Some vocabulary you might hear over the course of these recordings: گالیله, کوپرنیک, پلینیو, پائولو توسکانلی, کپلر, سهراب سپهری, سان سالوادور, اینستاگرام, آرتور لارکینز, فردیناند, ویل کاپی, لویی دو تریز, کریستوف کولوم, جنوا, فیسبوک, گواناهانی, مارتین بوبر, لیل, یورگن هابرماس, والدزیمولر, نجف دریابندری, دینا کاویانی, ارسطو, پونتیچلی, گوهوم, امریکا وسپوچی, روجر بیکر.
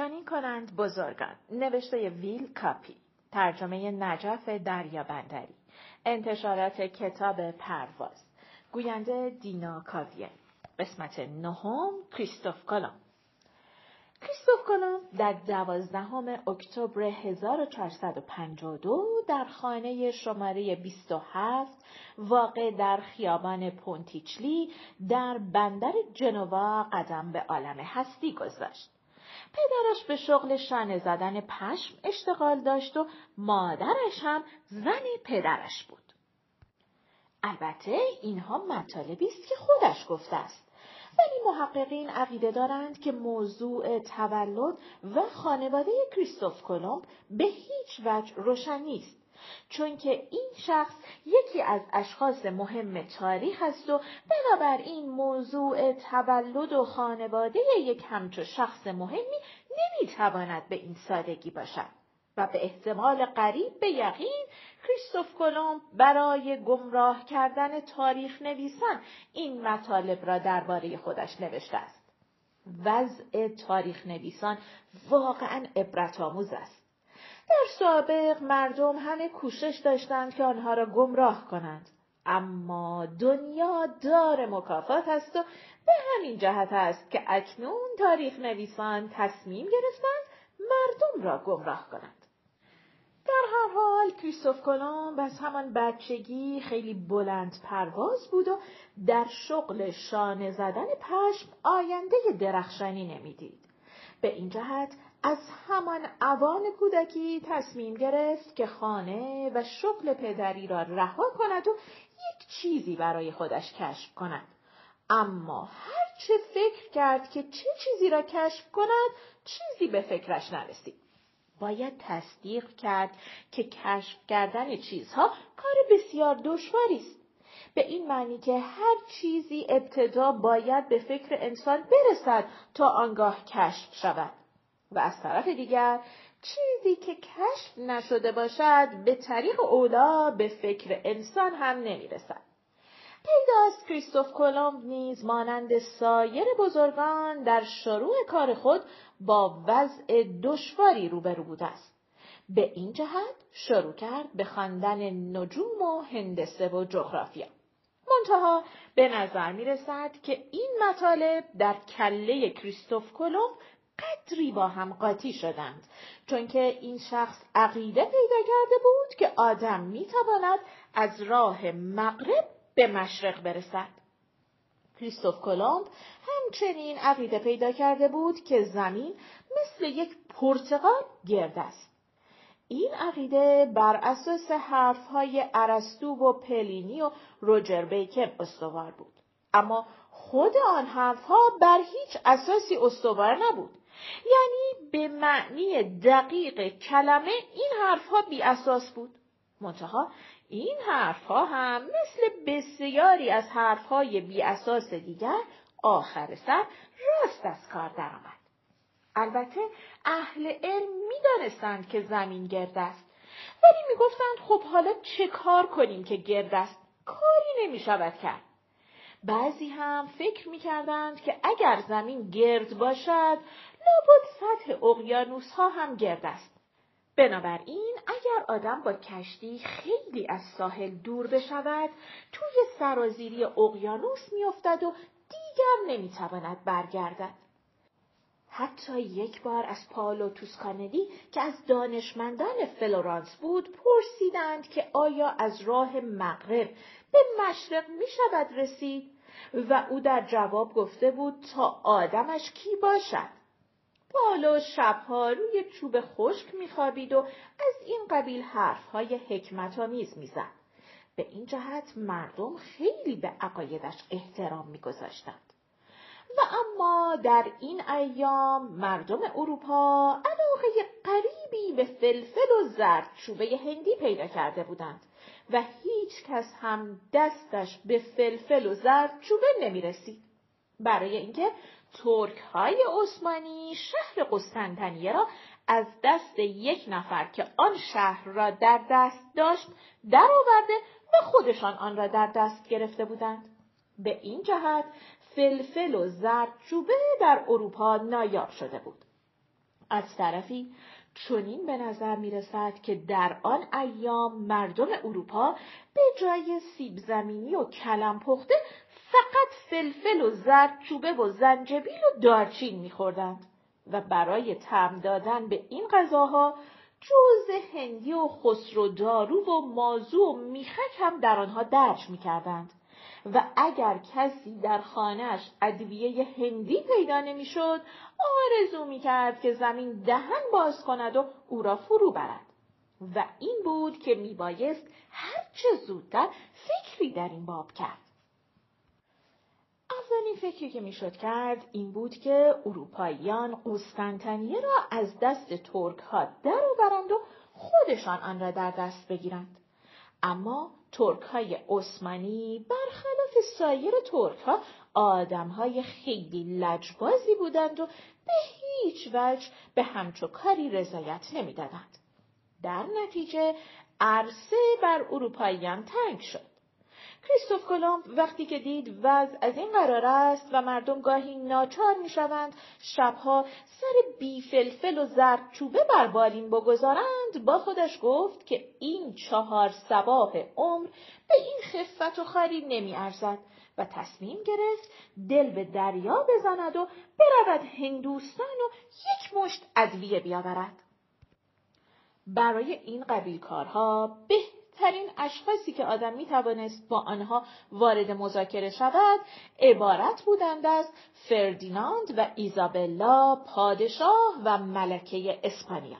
چنین کنند بزرگان. نوشته ویل کاپی، ترجمه نجف دریابندری، انتشارات کتاب پرواز، گوینده دینا کاویانی. قسمت نهم، کریستوف کولوم. کریستوف کولوم در 12 اکتبر 1452 در خانه شماره 27 واقع در خیابان پونتیچلی در بندر جنوا قدم به عالم هستی گذاشت. پدرش به شغل شانه زدن پشم اشتغال داشت و مادرش هم زن پدرش بود. البته اینها مطالبی است که خودش گفته است، ولی محققین عقیده دارند که موضوع تولد و خانواده کریستوف کولوم به هیچ وجه روشن نیست، چون که این شخص یکی از اشخاص مهم تاریخ است و بنابراین موضوع تولد و خانواده یک همچو شخص مهمی نمیتواند به این سادگی باشد و به احتمال قریب به یقین کریستوف کولوم برای گمراه کردن تاریخ نویسان این مطالب را درباره خودش نوشته است. وضع تاریخ نویسان واقعاً عبرت‌آموز است. در سابق مردم همه کوشش داشتند که آنها را گمراه کنند، اما دنیا دار مکافات است و به همین جهت است که اکنون تاریخ نویسان تصمیم گرفتند مردم را گمراه کنند. در هر حال کریستوف کولوم از همان بچگی خیلی بلند پرواز بود و در شغل شانه زدن پشم آینده درخشانی نمیدید. به این جهت از همان اوان کودکی تصمیم گرفت که خانه و شغل پدری را رها کند و یک چیزی برای خودش کشف کند. اما هرچه فکر کرد که چه چیزی را کشف کند، چیزی به فکرش نرسید. باید تصدیق کرد که کشف کردن چیزها کار بسیار دشواری است. به این معنی که هر چیزی ابتدا باید به فکر انسان برسد تا آنگاه کشف شود. و از طرف دیگر چیزی که کشف نشده باشد به طریق اولا به فکر انسان هم نمیرسد. پیداست کریستوف کولوم نیز مانند سایر بزرگان در شروع کار خود با وضع دشواری روبرو بوده است. به این جهت شروع کرد به خواندن نجوم و هندسه و جغرافیا. منتها به نظر می رسد که این مطالب در کله کریستوف کولوم قدری با هم قاطی شدند، چون که این شخص عقیده پیدا کرده بود که آدم می تواند از راه مغرب به مشرق برسد. کریستوف کولوم همچنین عقیده پیدا کرده بود که زمین مثل یک پرتقال گرد است. این عقیده بر اساس حرفهای ارسطو و پلینیو و روجر بیکر استوار بود، اما خود آن حرفها بر هیچ اساسی استوار نبود. یعنی به معنی دقیق کلمه این حرفها بی اساس بود. منتها این حرفها هم مثل بسیاری از حرفهای بی اساس دیگر آخر سر راست از کار درآمد. البته اهل علم می‌دانستند که زمین گرد است، ولی می‌گفتند خب حالا چه کار کنیم که گرد است؟ کاری نمی‌شود کرد. بعضی هم فکر می‌کردند که اگر زمین گرد باشد لابد سطح اقیانوس‌ها هم گرد است. بنابراین اگر آدم با کشتی خیلی از ساحل دور بشود، توی سرازیری اقیانوس میافتد و دیگر نمیتواند برگردد. حتی یک بار از پائولو توسکانلی که از دانشمندان فلورانس بود پرسیدند که آیا از راه مغرب به مشرق میشود رسید و او در جواب گفته بود تا آدمش کی باشد. پائولو شبها روی چوب خشک می‌خوابید و از این قبیل حرف‌های حکمت‌آمیز می‌زد. به این جهت مردم خیلی به عقایدش احترام می‌گذاشتند. و اما در این ایام مردم اروپا علاقه قریبی به فلفل و زردچوبه هندی پیدا کرده بودند و هیچ کس هم دستش به فلفل و زردچوبه نمی‌رسید، برای اینکه ترک‌های عثمانی شهر قسطنطنیه را از دست یک نفر که آن شهر را در دست داشت درآورده و خودشان آن را در دست گرفته بودند. به این جهت فلفل و زردچوبه در اروپا نایاب شده بود. از طرفی چنین به نظر می رسد که در آن ایام مردم اروپا به جای سیب زمینی و کلم پخته فقط فلفل و زردچوبه و زنجبیل و دارچین می خوردند و برای طعم دادن به این غذاها جوز هندی و خسرو دارو و مازو و میخک هم در آنها درج می کردند و اگر کسی در خانهش ادویه هندی پیدا نمی شد آرزو می کرد که زمین دهن باز کند و او را فرو برد و این بود که می بایست هر چه زودتر فکری در این باب کرد. اولین فکری که می شد کرد این بود که اروپاییان قسطنطنیه را از دست ترک ها در آورند و خودشان آن را در دست بگیرند. اما ترک‌های عثمانی برخلاف سایر ترک‌ها آدم‌های خیلی لجبازی بودند و به هیچ وجه به همچو کاری رضایت نمی‌دادند. در نتیجه عرصه بر اروپاییان تنگ شد. کریستوف کولوم وقتی که دید وضع از این قرار است و مردم گاهی ناچار می‌شوند شبها سر بی فلفل و زردچوبه بر بالین بگذارند، با خودش گفت که این 4 صباح عمر به این خفت و خاری نمی‌ارزد و تصمیم گرفت دل به دریا بزند و برود هندوستان و 1 مشت ادویه بیاورد. برای این قبیل کارها بهترین اشخاصی که آدم می توانست با آنها وارد مذاکره شود عبارت بودند از فردیناند و ایزابلا پادشاه و ملکه اسپانیا.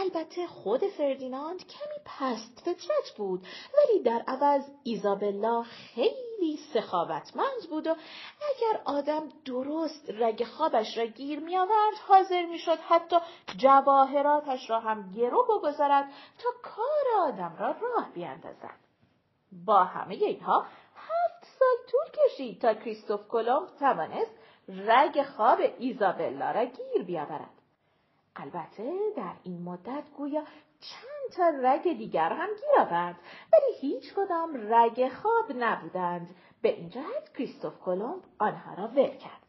البته خود فردیناند کمی پست فطرت بود ولی در عوض ایزابلا خیلی سخاوتمند بود و اگر آدم درست رگ خوابش را گیر می آورد حاضر می شد حتی جواهراتش را هم گرو بگذارد تا کار آدم را راه بیاندازد. با همه اینها 7 سال طول کشید تا کریستوف کولوم توانست رگ خواب ایزابلا را گیر بیاورد. البته در این مدت گویا چند تا رگ دیگر هم گیر آورد ولی هیچ کدام رگ خواب نبودند. به این جهت کریستوف کولوم آنها را ول کرد.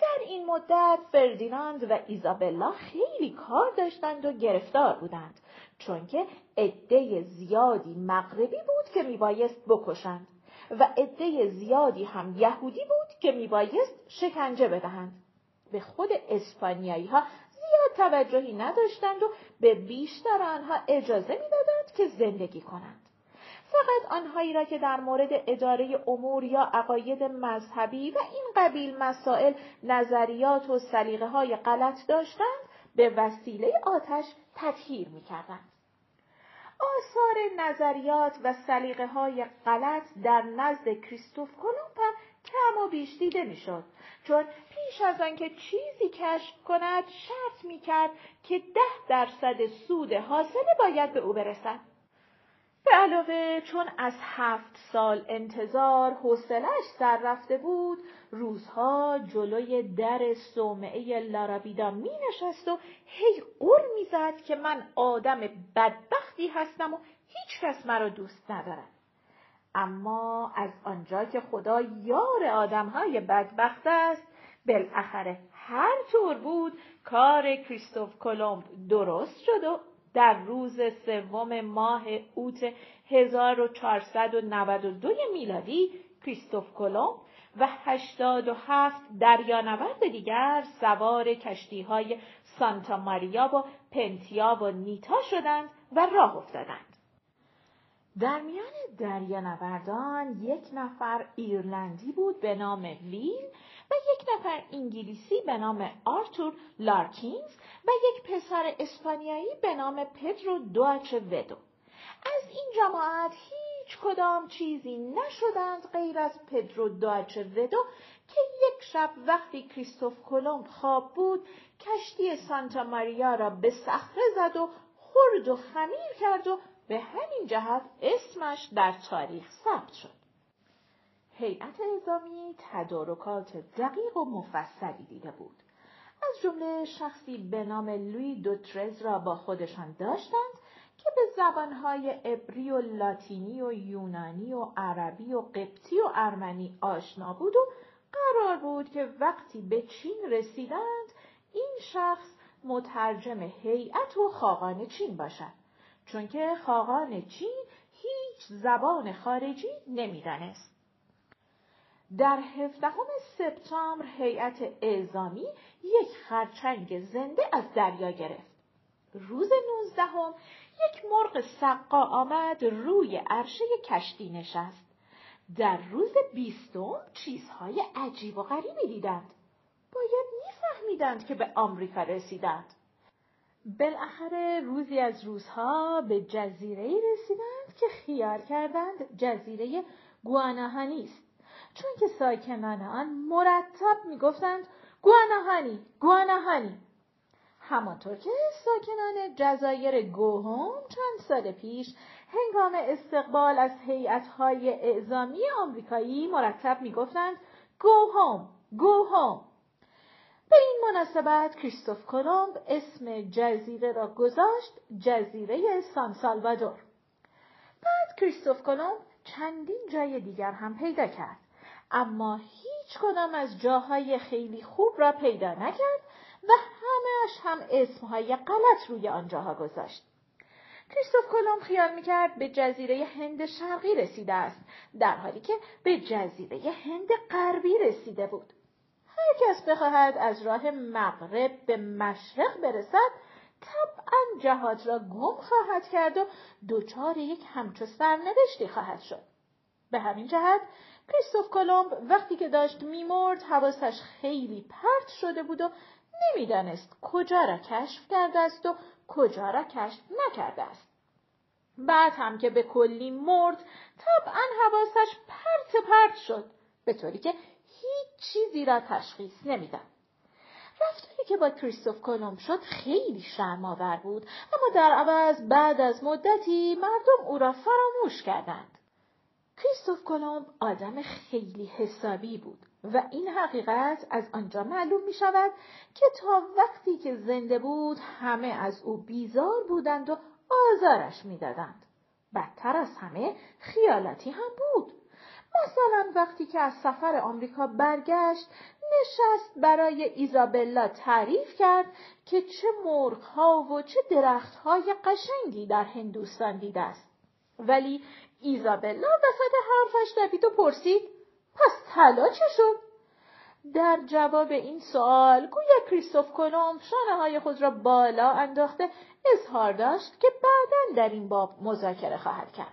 در این مدت فردیناند و ایزابلا خیلی کار داشتند و گرفتار بودند چون که عده زیادی مغربی بود که میبایست بکشند و عده زیادی هم یهودی بود که میبایست شکنجه بدهند. به خود اسپانیایی ها توجهی نداشتند و به بیشتر آنها اجازه می‌دادند که زندگی کنند. فقط آنهایی را که در مورد اداره امور یا عقاید مذهبی و این قبیل مسائل نظریات و سلیقه‌های غلط داشتند به وسیله آتش تطهیر می‌کردند. آثار نظریات و سلیقه‌های غلط در نزد کریستوف کولوم هم کم و بیش دیده میشد چون پیش از آن که چیزی کشف کند شرط میکرد که 10% سود حاصله باید به او برسد. به علاوه چون از 7 سال انتظار حوصله‌اش سر رفته بود روزها جلوی در صومعه لارابیدا می نشست و هی غر می زد که من آدم بدبختی هستم و هیچ کس مرا دوست ندارد. اما از آنجا که خدا یار آدم‌های بدبخت است بالاخره هر طور بود کار کریستوف کولوم درست شد و در روز 3 ماه اوت 1492 میلادی کریستوف کولوم و 87 دریانورد دیگر سوار کشتی‌های سانتا ماریا و پنتیا و نیتا شدند و راه افتادند. در میان دریانوردان 1 نفر ایرلندی بود به نام لیل و 1 نفر انگلیسی به نام آرتور لارکینز و 1 پسر اسپانیایی به نام پدرو دوچ ودو. از این جماعت هیچ کدام چیزی نشدند غیر از پدرو دوچ ودو که 1 شب وقتی کریستوف کولوم خواب بود کشتی سانتا ماریا را به صخره زد و خورد و خمیر کرد و به همین جهت اسمش در تاریخ ثبت شد. هیئت نظامی تدارکات دقیق و مفصلی دیده بود. از جمله شخصی به نام لویی دو تریز را با خودشان داشتند که به زبانهای عبری و لاتینی و یونانی و عربی و قبطی و ارمنی آشنا بود و قرار بود که وقتی به چین رسیدند این شخص مترجم هیئت و خاقان چین باشد، چون که خاقان چین هیچ زبان خارجی نمی‌دانست. در 17 سپتامبر هیئت اعزامی یک خرچنگ زنده از دریا گرفت. روز 19 یک مرغ سقا آمد روی عرشه کشتی نشست. در روز 20 چیزهای عجیب و غریبی دیدند. باید می‌فهمیدند که به آمریکا رسیدند. بالاخره روزی از روزها به جزیره‌ای رسیدند که خیال کردند جزیره گواناهانی است، چون که ساکنان آن مرتب می‌گفتند گواناهانی، گواناهانی. همانطور که ساکنان جزایر گوهوم چند سال پیش هنگام استقبال از هیئت‌های اعزامی آمریکایی مرتب می‌گفتند گوهوم، گوهوم. به این مناسبت کریستوف کولوم اسم جزیره را گذاشت جزیره سان سالوادور. بعد کریستوف کولوم چندین جای دیگر هم پیدا کرد، اما هیچ کدام از جاهای خیلی خوب را پیدا نکرد و همه‌اش هم اسمهای غلط روی آن جاها گذاشت. کریستوف کولوم خیال می‌کرد به جزیره هند شرقی رسیده است، در حالی که به جزیره هند غربی رسیده بود. هر کس بخواهد از راه مغرب به مشرق برسد، طبعاً جهات را گم خواهد کرد و دوچار یک همچو سرنوشتی خواهد شد. به همین جهت کریستوف کولوم وقتی که داشت میمرد حواسش خیلی پرت شده بود و نمیدانست کجا را کشف کرده است و کجا را کشف نکرده است. بعد هم که به کلی مرد، طبعاً حواسش پرت شد، به طوری که هیچ چیزی را تشخیص نمیداد. رفتاری که با کریستوف کولوم شد خیلی شرم‌آور بود، اما در عوض بعد از مدتی مردم او را فراموش کردند. کریستوف کولوم آدم خیلی حسابی بود و این حقیقت از آنجا معلوم می شود که تا وقتی که زنده بود همه از او بیزار بودند و آزارش می دادند. بدتر از همه خیالاتی هم بود. مثلا وقتی که از سفر آمریکا برگشت، نشست برای ایزابلا تعریف کرد که چه مرغ‌ها و چه درخت‌های قشنگی در هندوستان دیده است. ولی ایزابلا وسط حرفش دوید و پرسید پس طلا چه شد؟ در جواب این سوال گویا کریستوف کولوم شانه‌های خود را بالا انداخته اظهار داشت که بعداً در این باب مذاکره خواهد کرد.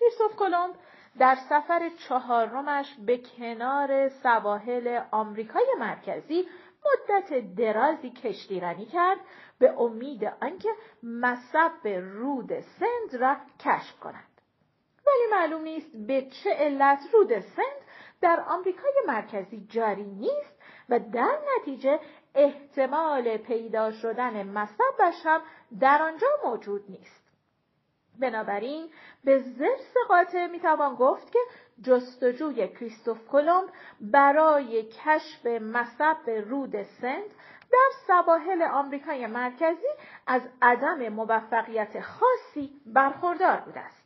کریستوف کولوم در سفر 4 به کنار سواحل آمریکای مرکزی مدت درازی کشتیرانی کرد به امید آنکه مصب رود سند را کشف کند. ولی معلوم نیست به چه علت رود سند در آمریکای مرکزی جاری نیست و در نتیجه احتمال پیدا شدن مصبش هم در آنجا موجود نیست. بنابراین به ضرس قاطع میتوان گفت که جستجوی کریستوف کولوم برای کشف مصب رود سند در سواحل آمریکای مرکزی از عدم موفقیت خاصی برخوردار بوده است.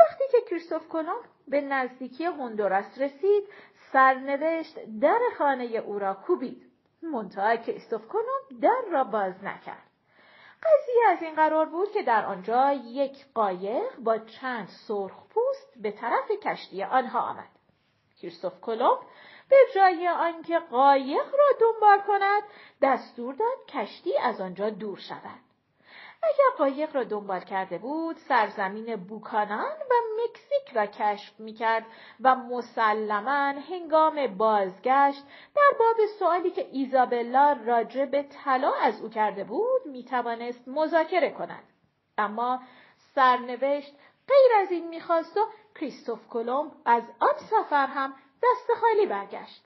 وقتی که کریستوف کولوم به نزدیکی هندوراس رسید، سرنوشت در خانه او را کوبید، منتها کریستوف کولوم در را باز نکرد. قضیه از این قرار بود که در آنجا یک قایق با چند سرخپوست به طرف کشتی آنها آمد. کریستوف کولوم به جای آنکه قایق را دنبال کند، دستور داد کشتی از آنجا دور شود. اگر قایق را دنبال کرده بود، سرزمین بوکانان و مکزیک را کشف می‌کرد و مسلماً هنگام بازگشت در باب سؤالی که ایزابلا راجع به طلا از او کرده بود می‌توانست مذاکره کند. اما سرنوشت غیر از این می‌خواست و کریستوف کولوم از آن سفر هم دست خالی برگشت.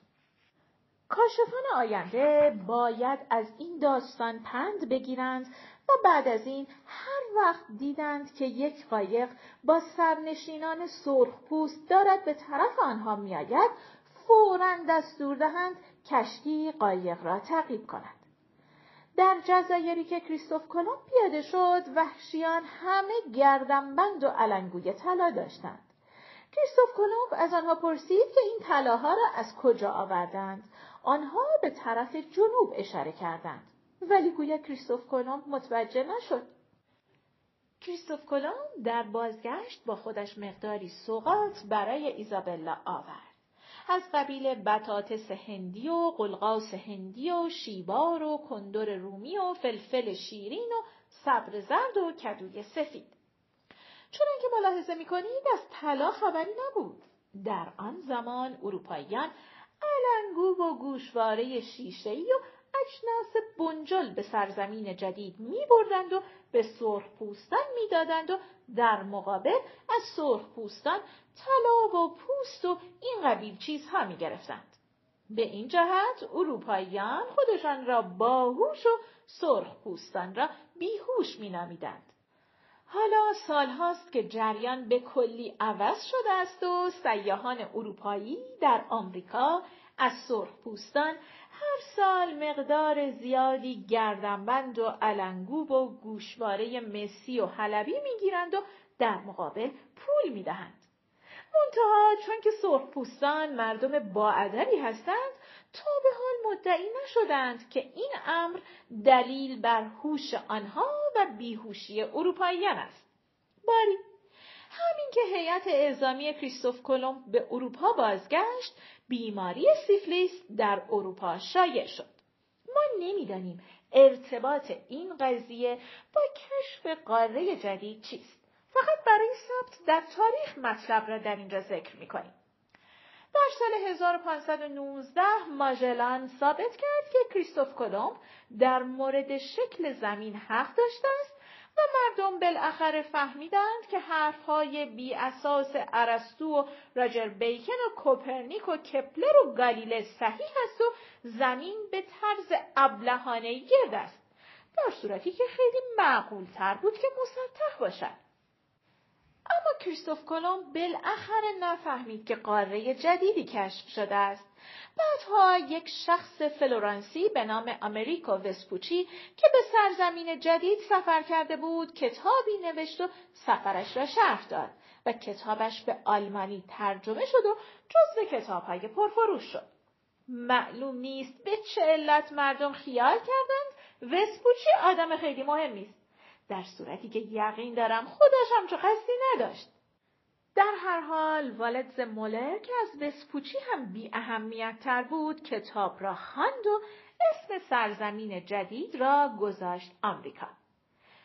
کاشفان آینده باید از این داستان پند بگیرند و بعد از این هر وقت دیدند که یک قایق با سرنشینان سرخپوست دارد به طرف آنها می آید، فوراً دستور دهند کشتی قایق را تعقیب کند. در جزایری که کریستوف کولوم پیاده شد، وحشیان همه گردنبند و علنگوی طلا داشتند. کریستوف کولوم از آنها پرسید که این طلاها را از کجا آوردند. آنها به طرف جنوب اشاره کردند ولی گویا کریستوف کولوم متوجه نشد. کریستوف کولوم در بازگشت با خودش مقداری سوغات برای ایزابلا آورد. از قبیل بطاطس هندی و قلقاس هندی و شیبار و کندر رومی و فلفل شیرین و سبر زرد و کدوی سفید. چون که ملاحظه می‌کنید از طلا خبری نبود. در آن زمان اروپاییان علنگو و گوشواره شیشه‌ای و اجناس بنجل به سرزمین جدید می‌بردند و به سرخپوستان می‌دادند و در مقابل از سرخپوستان طلا و پوست و این قبیل چیزها می‌گرفتند. به این جهت اروپاییان خودشان را باهوش و سرخپوستان را بیهوش می‌نامیدند. حالا سالهاست که جریان به کلی عوض شده است و سیاحان اروپایی در آمریکا از سرخپوستان هر سال مقدار زیادی گردنبند و علنگوب و گوشواره مسی و حلبی میگیرند و در مقابل پول میدهند. منتها چون که سرخپوستان مردم باادبی هستند تا به حال مدعی نشدند که این امر دلیل بر هوش آنها و بیهوشی اروپاییان است. باری همین که هیئت اعزامی کریستوف کولوم به اروپا بازگشت، بیماری سیفلیس در اروپا شایع شد. ما نمیدانیم ارتباط این قضیه با کشف قاره جدید چیست. فقط برای ثبت در تاریخ مطلب را در اینجا ذکر می‌کنیم. در سال 1519 ماجلان ثابت کرد که کریستوف کولوم در مورد شکل زمین حق داشته است و مردم بالاخره فهمیدند که حرفهای بی اساس ارسطو و روجر بیکر و کوپرنیک و کپلر و گالیله صحیح است و زمین به طرز ابلهانه گرد است، در صورتی که خیلی معقول تر بود که مسطح باشد. اما کریستوف کولوم بالاخره نفهمید که قاره جدیدی کشف شده است. بعدها یک شخص فلورانسی به نام امریکا وسپوچی که به سرزمین جدید سفر کرده بود کتابی نوشت و سفرش را شرح داد و کتابش به آلمانی ترجمه شد و جزو کتاب‌های پرفروش شد. معلوم نیست به چه علت مردم خیال کردند وسپوچی آدم خیلی مهمی است، در صورتی که یقین دارم خودش هم چه قصدی نداشت. در هر حال والدزیمولر که از وسپوچی هم بی اهمیت تر بود کتاب را خواند و اسم سرزمین جدید را گذاشت آمریکا.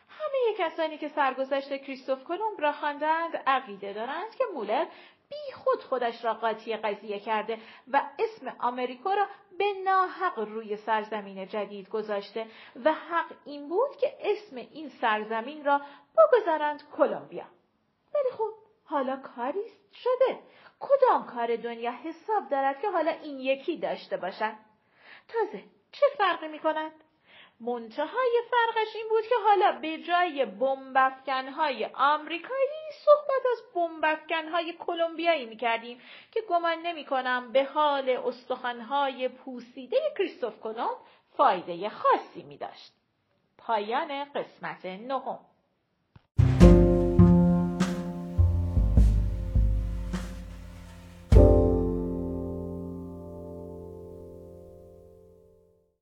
همه کسانی که سرگذشت کریستوف کولوم را خواندند عقیده دارند که مولر بی خود خودش را قاطی قضیه کرده و اسم آمریکا را به ناحق روی سرزمین جدید گذاشته و حق این بود که اسم این سرزمین را بگذارند کولومبیا. ولی خب حالا کاری شده. کدام کار دنیا حساب دارد که حالا این یکی داشته باشد؟ تازه چه فرقی می‌کند؟ منتهای فرقش این بود که حالا به جای بمب‌افکن‌های آمریکایی صحبت از بمب‌افکن‌های کولومبیایی می‌کردیم که گمان نمی‌کنم به حال استخوان‌های پوسیده کریستوف کولوم فایده خاصی می‌داشت. پایان قسمت 9.